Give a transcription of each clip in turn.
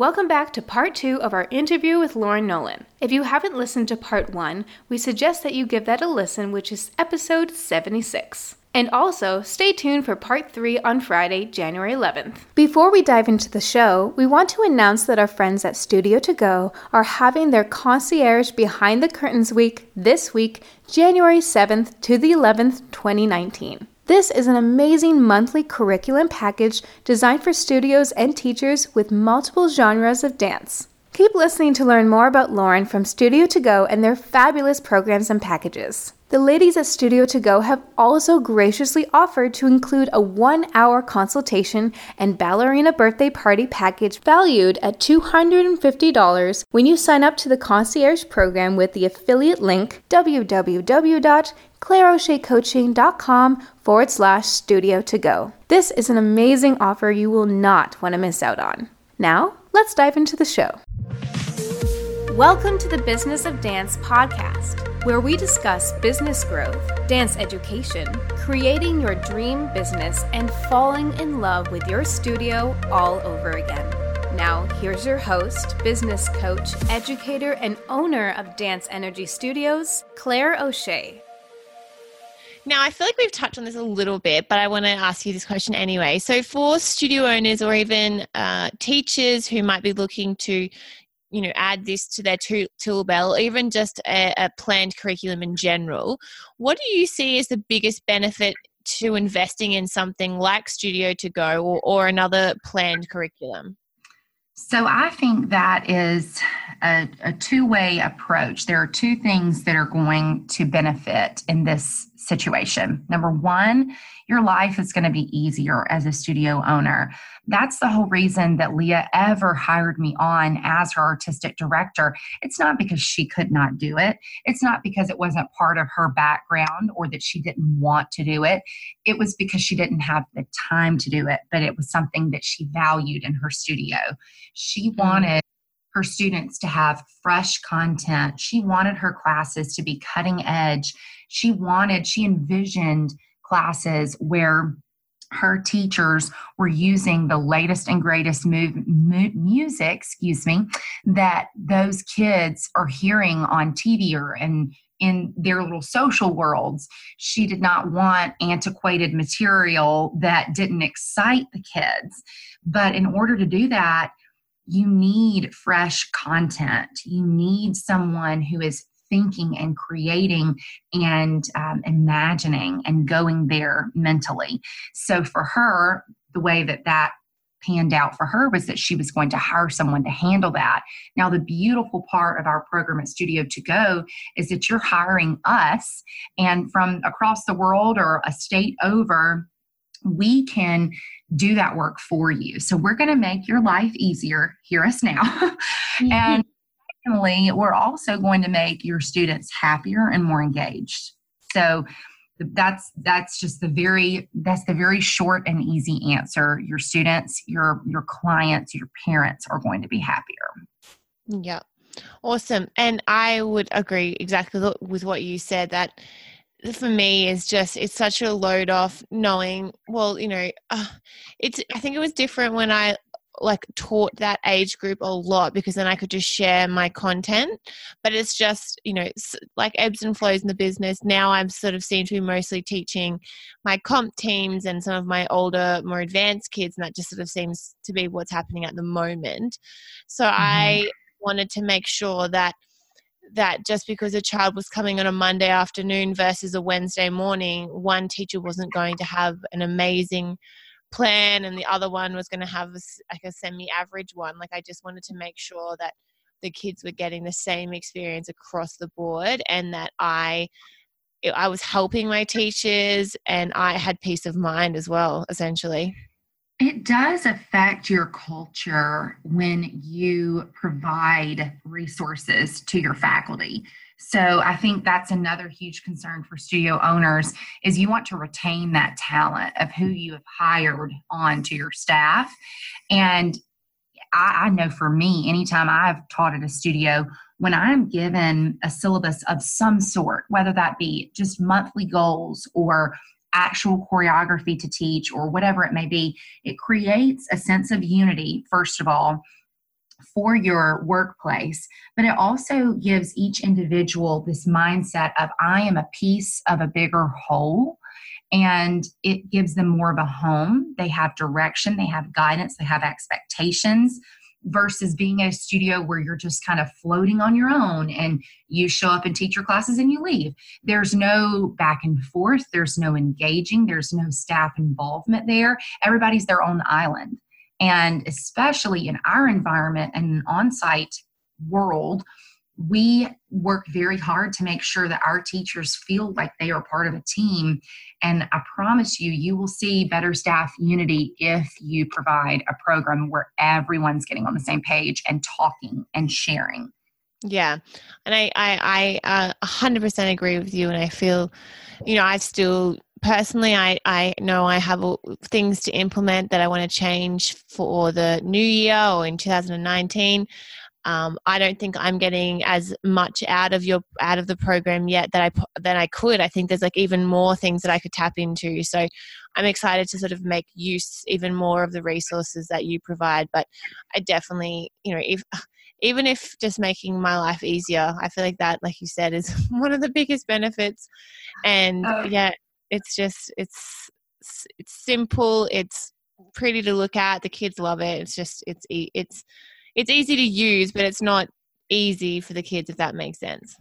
Welcome back to part 2 of our interview with Lauren Nolan. If you haven't listened to part 1, we suggest that you give that a listen, which is episode 76. And also, stay tuned for part 3 on Friday, January 11th. Before we dive into the show, we want to announce that our friends at Studio2Go are having their Concierge Behind the Curtains Week this week, January 7th to the 11th, 2019. This is an amazing monthly curriculum package designed for studios and teachers with multiple genres of dance. Keep listening to learn more about Lauren from Studio2Go and their fabulous programs and packages. The ladies at Studio2Go have also graciously offered to include a 1-hour consultation and ballerina birthday party package valued at $250 when you sign up to the concierge program with the affiliate link www.claireoshaycoaching.com/studio2go. This is an amazing offer you will not want to miss out on. Now, let's dive into the show. Welcome to the Business of Dance podcast, where we discuss business growth, dance education, creating your dream business, and falling in love with your studio all over again. Now, here's your host, business coach, educator, and owner of Dance Energy Studios, Claire O'Shea. Now, I feel like we've touched on this a little bit, but I want to ask you this question anyway. So for studio owners or even teachers who might be looking to, you know, add this to their tool belt, even just a planned curriculum in general, what do you see as the biggest benefit to investing in something like Studio2Go or another planned curriculum? So I think that is a two-way approach. There are two things that are going to benefit in this situation. Number one, your life is going to be easier as a studio owner. That's the whole reason that Leah ever hired me on as her artistic director. It's not because she could not do it. It's not because it wasn't part of her background or that she didn't want to do it. It was because she didn't have the time to do it, but it was something that she valued in her studio. She wanted her students to have fresh content. She wanted her classes to be cutting edge. She envisioned classes where her teachers were using the latest and greatest music, that those kids are hearing on TV or in their little social worlds. She did not want antiquated material that didn't excite the kids. But in order to do that, you need fresh content. You need someone who is thinking and creating and imagining and going there mentally. So for her, the way that panned out for her was that she was going to hire someone to handle that. Now, the beautiful part of our program at Studio2Go is that you're hiring us, and from across the world or a state over, we can do that work for you. So we're going to make your life easier. Hear us now. And secondly, we're also going to make your students happier and more engaged. So that's the very short and easy answer. Your students, your clients, your parents are going to be happier. Yeah. Awesome. And I would agree exactly with what you said, that for me is just, it's such a load off knowing, well, you know, I think it was different when I like taught that age group a lot, because then I could just share my content, but it's just, you know, it's like ebbs and flows in the business. Now I'm sort of seem to be mostly teaching my comp teams and some of my older, more advanced kids. And that just sort of seems to be what's happening at the moment. So I wanted to make sure that just because a child was coming on a Monday afternoon versus a Wednesday morning, one teacher wasn't going to have an amazing plan and the other one was going to have a semi-average one. Like, I just wanted to make sure that the kids were getting the same experience across the board, and that I was helping my teachers and I had peace of mind as well, essentially. It does affect your culture when you provide resources to your faculty. So I think that's another huge concern for studio owners, is you want to retain that talent of who you have hired on to your staff. And I know for me, anytime I've taught at a studio, when I'm given a syllabus of some sort, whether that be just monthly goals or actual choreography to teach or whatever it may be, it creates a sense of unity, first of all, for your workplace, but it also gives each individual this mindset of, I am a piece of a bigger whole. And it gives them more of a home. They have direction, they have guidance, they have expectations, versus being a studio where you're just kind of floating on your own and you show up and teach your classes and you leave. There's no back and forth. There's no engaging. There's no staff involvement there. Everybody's their own island. And especially in our environment and an on-site world, we work very hard to make sure that our teachers feel like they are part of a team. And I promise you, you will see better staff unity if you provide a program where everyone's getting on the same page and talking and sharing. Yeah. And I 100% agree with you. And I feel, you know, I still personally, I know I have things to implement that I want to change for the new year or in 2019. I don't think I'm getting as much out of the program yet that I could. I think there's like even more things that I could tap into. So I'm excited to sort of make use even more of the resources that you provide. But I definitely, you know, even if just making my life easier, I feel like that, like you said, is one of the biggest benefits. And yeah, it's just, it's simple. It's pretty to look at. The kids love it. It's just, it's easy to use, but it's not easy for the kids, if that makes sense.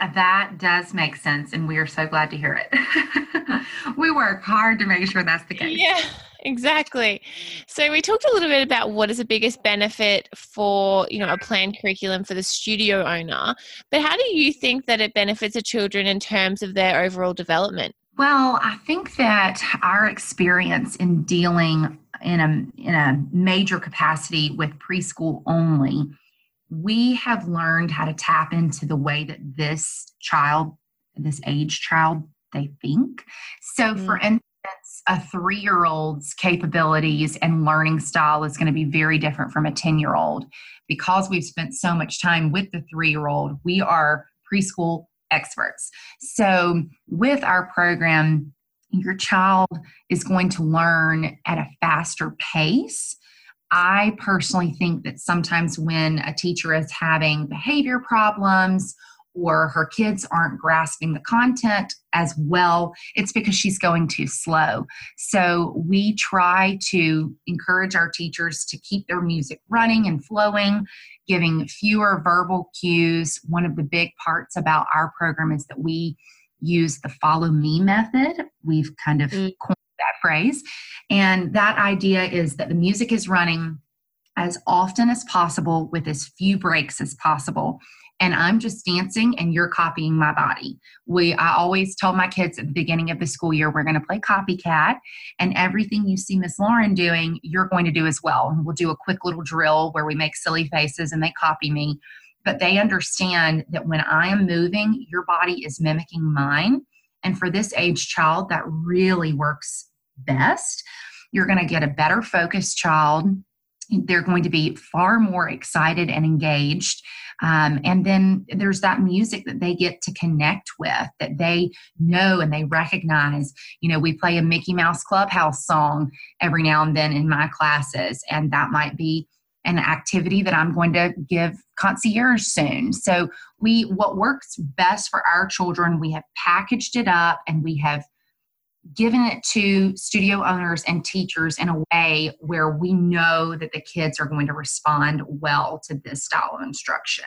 That does make sense, and we are so glad to hear it. We work hard to make sure that's the case. Yeah, exactly. So we talked a little bit about what is the biggest benefit for, you know, a planned curriculum for the studio owner, but how do you think that it benefits the children in terms of their overall development? Well, I think that our experience in dealing in a major capacity with preschool only, we have learned how to tap into the way that this age child, they think. So for instance, a 3-year-old's capabilities and learning style is going to be very different from a 10-year-old. Because we've spent so much time with the 3-year-old, we are preschool experts. So with our program, your child is going to learn at a faster pace. I personally think that sometimes when a teacher is having behavior problems or her kids aren't grasping the content as well, it's because she's going too slow. So we try to encourage our teachers to keep their music running and flowing, giving fewer verbal cues. One of the big parts about our program is that we use the follow me method. We've kind of coined that phrase. And that idea is that the music is running as often as possible with as few breaks as possible. And I'm just dancing and you're copying my body. I always tell my kids at the beginning of the school year, we're going to play copycat, and everything you see Miss Lauren doing, you're going to do as well. And we'll do a quick little drill where we make silly faces and they copy me. But they understand that when I am moving, your body is mimicking mine. And for this age child, that really works best. You're going to get a better focused child. They're going to be far more excited and engaged. And then there's that music that they get to connect with, that they know and they recognize. You know, we play a Mickey Mouse Clubhouse song every now and then in my classes, and that might be an activity that I'm going to give concierge soon. So what works best for our children, we have packaged it up and we have given it to studio owners and teachers in a way where we know that the kids are going to respond well to this style of instruction.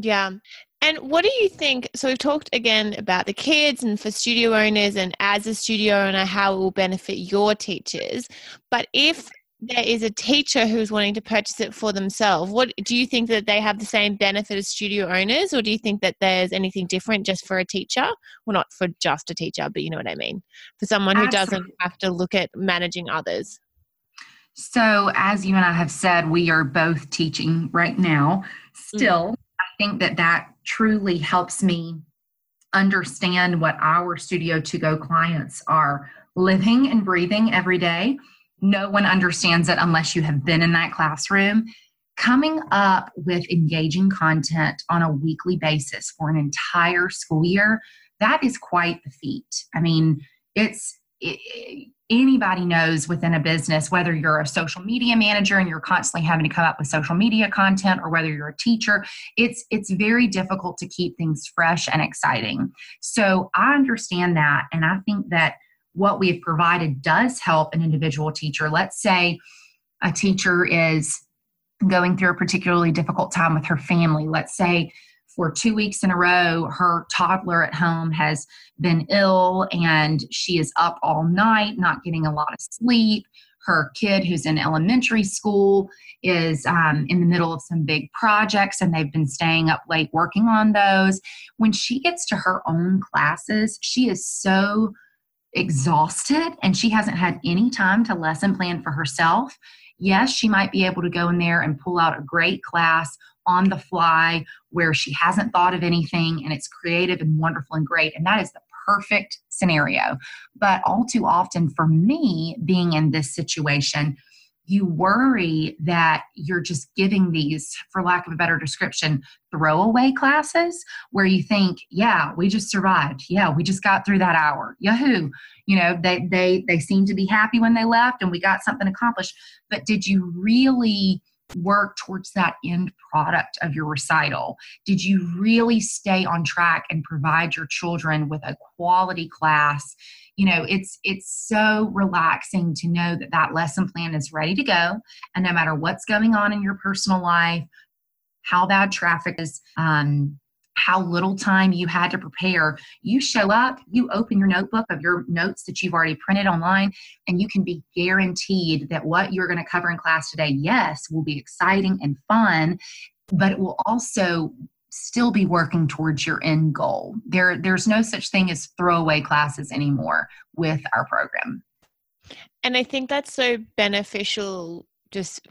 Yeah. And what do you think? So we've talked again about the kids and for studio owners and as a studio owner, how it will benefit your teachers. But if there is a teacher who's wanting to purchase it for themselves, what do you think, that they have the same benefit as studio owners, or do you think that there's anything different just for a teacher? Well, not for just a teacher, but you know what I mean, for someone who doesn't have to look at managing others. So as you and I have said, we are both teaching right now. Still, I think that truly helps me understand what our Studio2Go clients are living and breathing every day. No one understands it unless you have been in that classroom. Coming up with engaging content on a weekly basis for an entire school year, that is quite the feat. I mean, anybody knows within a business, whether you're a social media manager and you're constantly having to come up with social media content, or whether you're a teacher, it's very difficult to keep things fresh and exciting. So I understand that. And I think that what we've provided does help an individual teacher. Let's say a teacher is going through a particularly difficult time with her family. Let's say for 2 weeks in a row, her toddler at home has been ill and she is up all night, not getting a lot of sleep. Her kid who's in elementary school is in the middle of some big projects and they've been staying up late working on those. When she gets to her own classes, she is so exhausted and she hasn't had any time to lesson plan for herself. Yes, she might be able to go in there and pull out a great class on the fly where she hasn't thought of anything and it's creative and wonderful and great. And that is the perfect scenario. But all too often for me, being in this situation, you worry that you're just giving these, for lack of a better description, throwaway classes where you think, yeah, we just survived. Yeah, we just got through that hour. Yahoo. You know, they seemed to be happy when they left and we got something accomplished. But did you really work towards that end product of your recital? Did you really stay on track and provide your children with a quality class? You know, it's so relaxing to know that that lesson plan is ready to go. And no matter what's going on in your personal life, how bad traffic is, how little time you had to prepare, you show up, you open your notebook of your notes that you've already printed online, and you can be guaranteed that what you're going to cover in class today, yes, will be exciting and fun, but it will also still be working towards your end goal. There's no such thing as throwaway classes anymore with our program. And I think that's so beneficial. Just,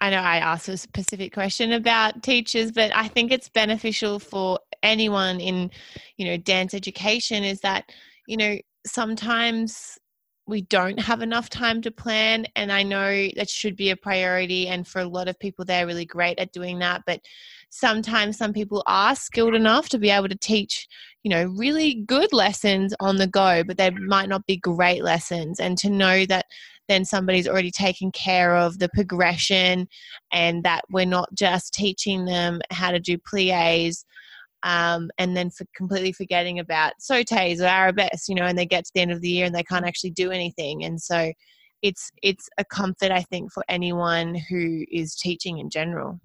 I know I asked a specific question about teachers, but I think it's beneficial for anyone in, you know, dance education is that, you know, sometimes we don't have enough time to plan. And I know that should be a priority. And for a lot of people, they're really great at doing that. But sometimes some people are skilled enough to be able to teach, you know, really good lessons on the go, but they might not be great lessons. And to know that then somebody's already taken care of the progression and that we're not just teaching them how to do pliés, and then for completely forgetting about sautés or arabesques, you know, and they get to the end of the year and they can't actually do anything. And so it's a comfort, I think, for anyone who is teaching in general.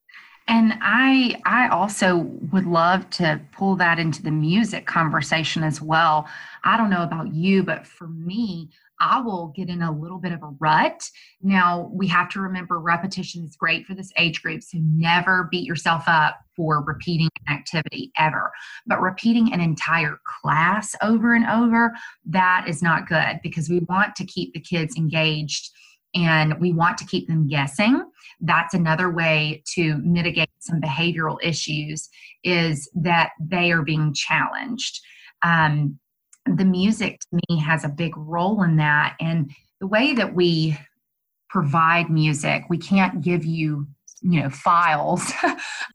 And I also would love to pull that into the music conversation as well. I don't know about you, but for me, I will get in a little bit of a rut. Now, we have to remember repetition is great for this age group, so never beat yourself up for repeating an activity ever. But repeating an entire class over and over, that is not good because we want to keep the kids engaged and we want to keep them guessing. That's another way to mitigate some behavioral issues is that they are being challenged. The music to me has a big role in that. And the way that we provide music, we can't give you, you know, files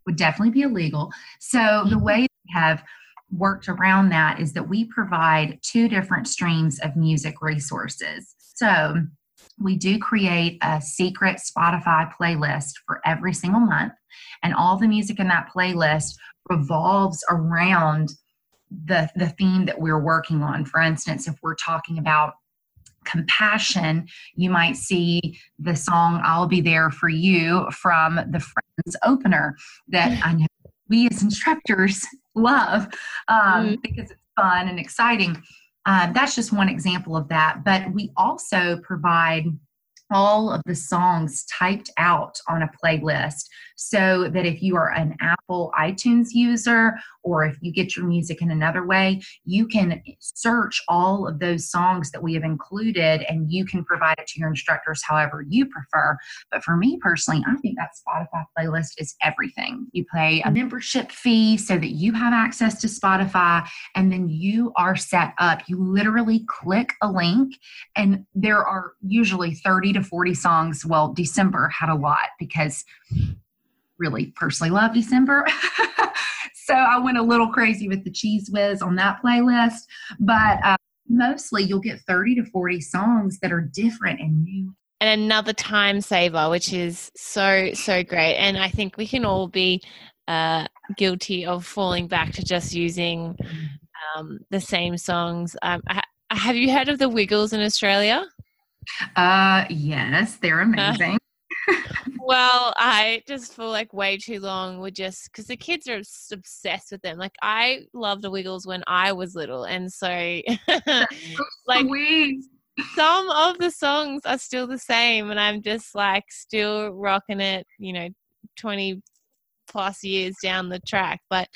would definitely be illegal. So the way we have worked around that is that we provide two different streams of music resources. So we do create a secret Spotify playlist for every single month, and all the music in that playlist revolves around the theme that we're working on. For instance, if we're talking about compassion, you might see the song "I'll Be There For You" from the Friends opener that I know we as instructors love because it's fun and exciting. That's just one example of that. But we also provide all of the songs typed out on a playlist so that if you are an Apple iTunes user or if you get your music in another way, you can search all of those songs that we have included and you can provide it to your instructors however you prefer. But for me personally, I think that Spotify playlist is everything. You pay a membership fee so that you have access to Spotify and then you are set up. You literally click a link and there are usually 30 to 40 songs. Well, December had a lot because really personally love December. So I went a little crazy with the Cheese Whiz on that playlist, but mostly you'll get 30 to 40 songs that are different and new. And another time saver, which is so, so great. And I think we can all be guilty of falling back to just using the same songs. Have you heard of the Wiggles in Australia? Yes, they're amazing. Well, I just feel like way too long would just, because the kids are obsessed with them. Like, I loved the Wiggles when I was little, and so like some of the songs are still the same, and I'm just like still rocking it, you know, 20 plus years down the track. But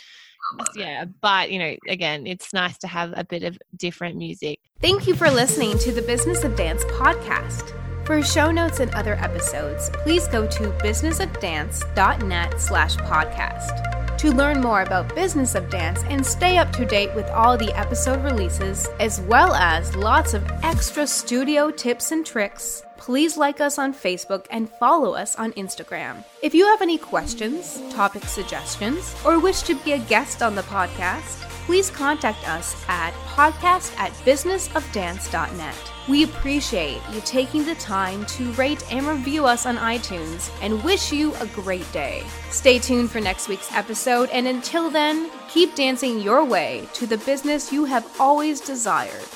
yeah, but you know, again, it's nice to have a bit of different music. Thank you for listening to the Business of Dance podcast. For show notes and other episodes, please go to businessofdance.net/podcast. To learn more about Business of Dance and stay up to date with all the episode releases, as well as lots of extra studio tips and tricks, please like us on Facebook and follow us on Instagram. If you have any questions, topic suggestions, or wish to be a guest on the podcast, please contact us at podcast@businessofdance.net. We appreciate you taking the time to rate and review us on iTunes and wish you a great day. Stay tuned for next week's episode, and until then, keep dancing your way to the business you have always desired.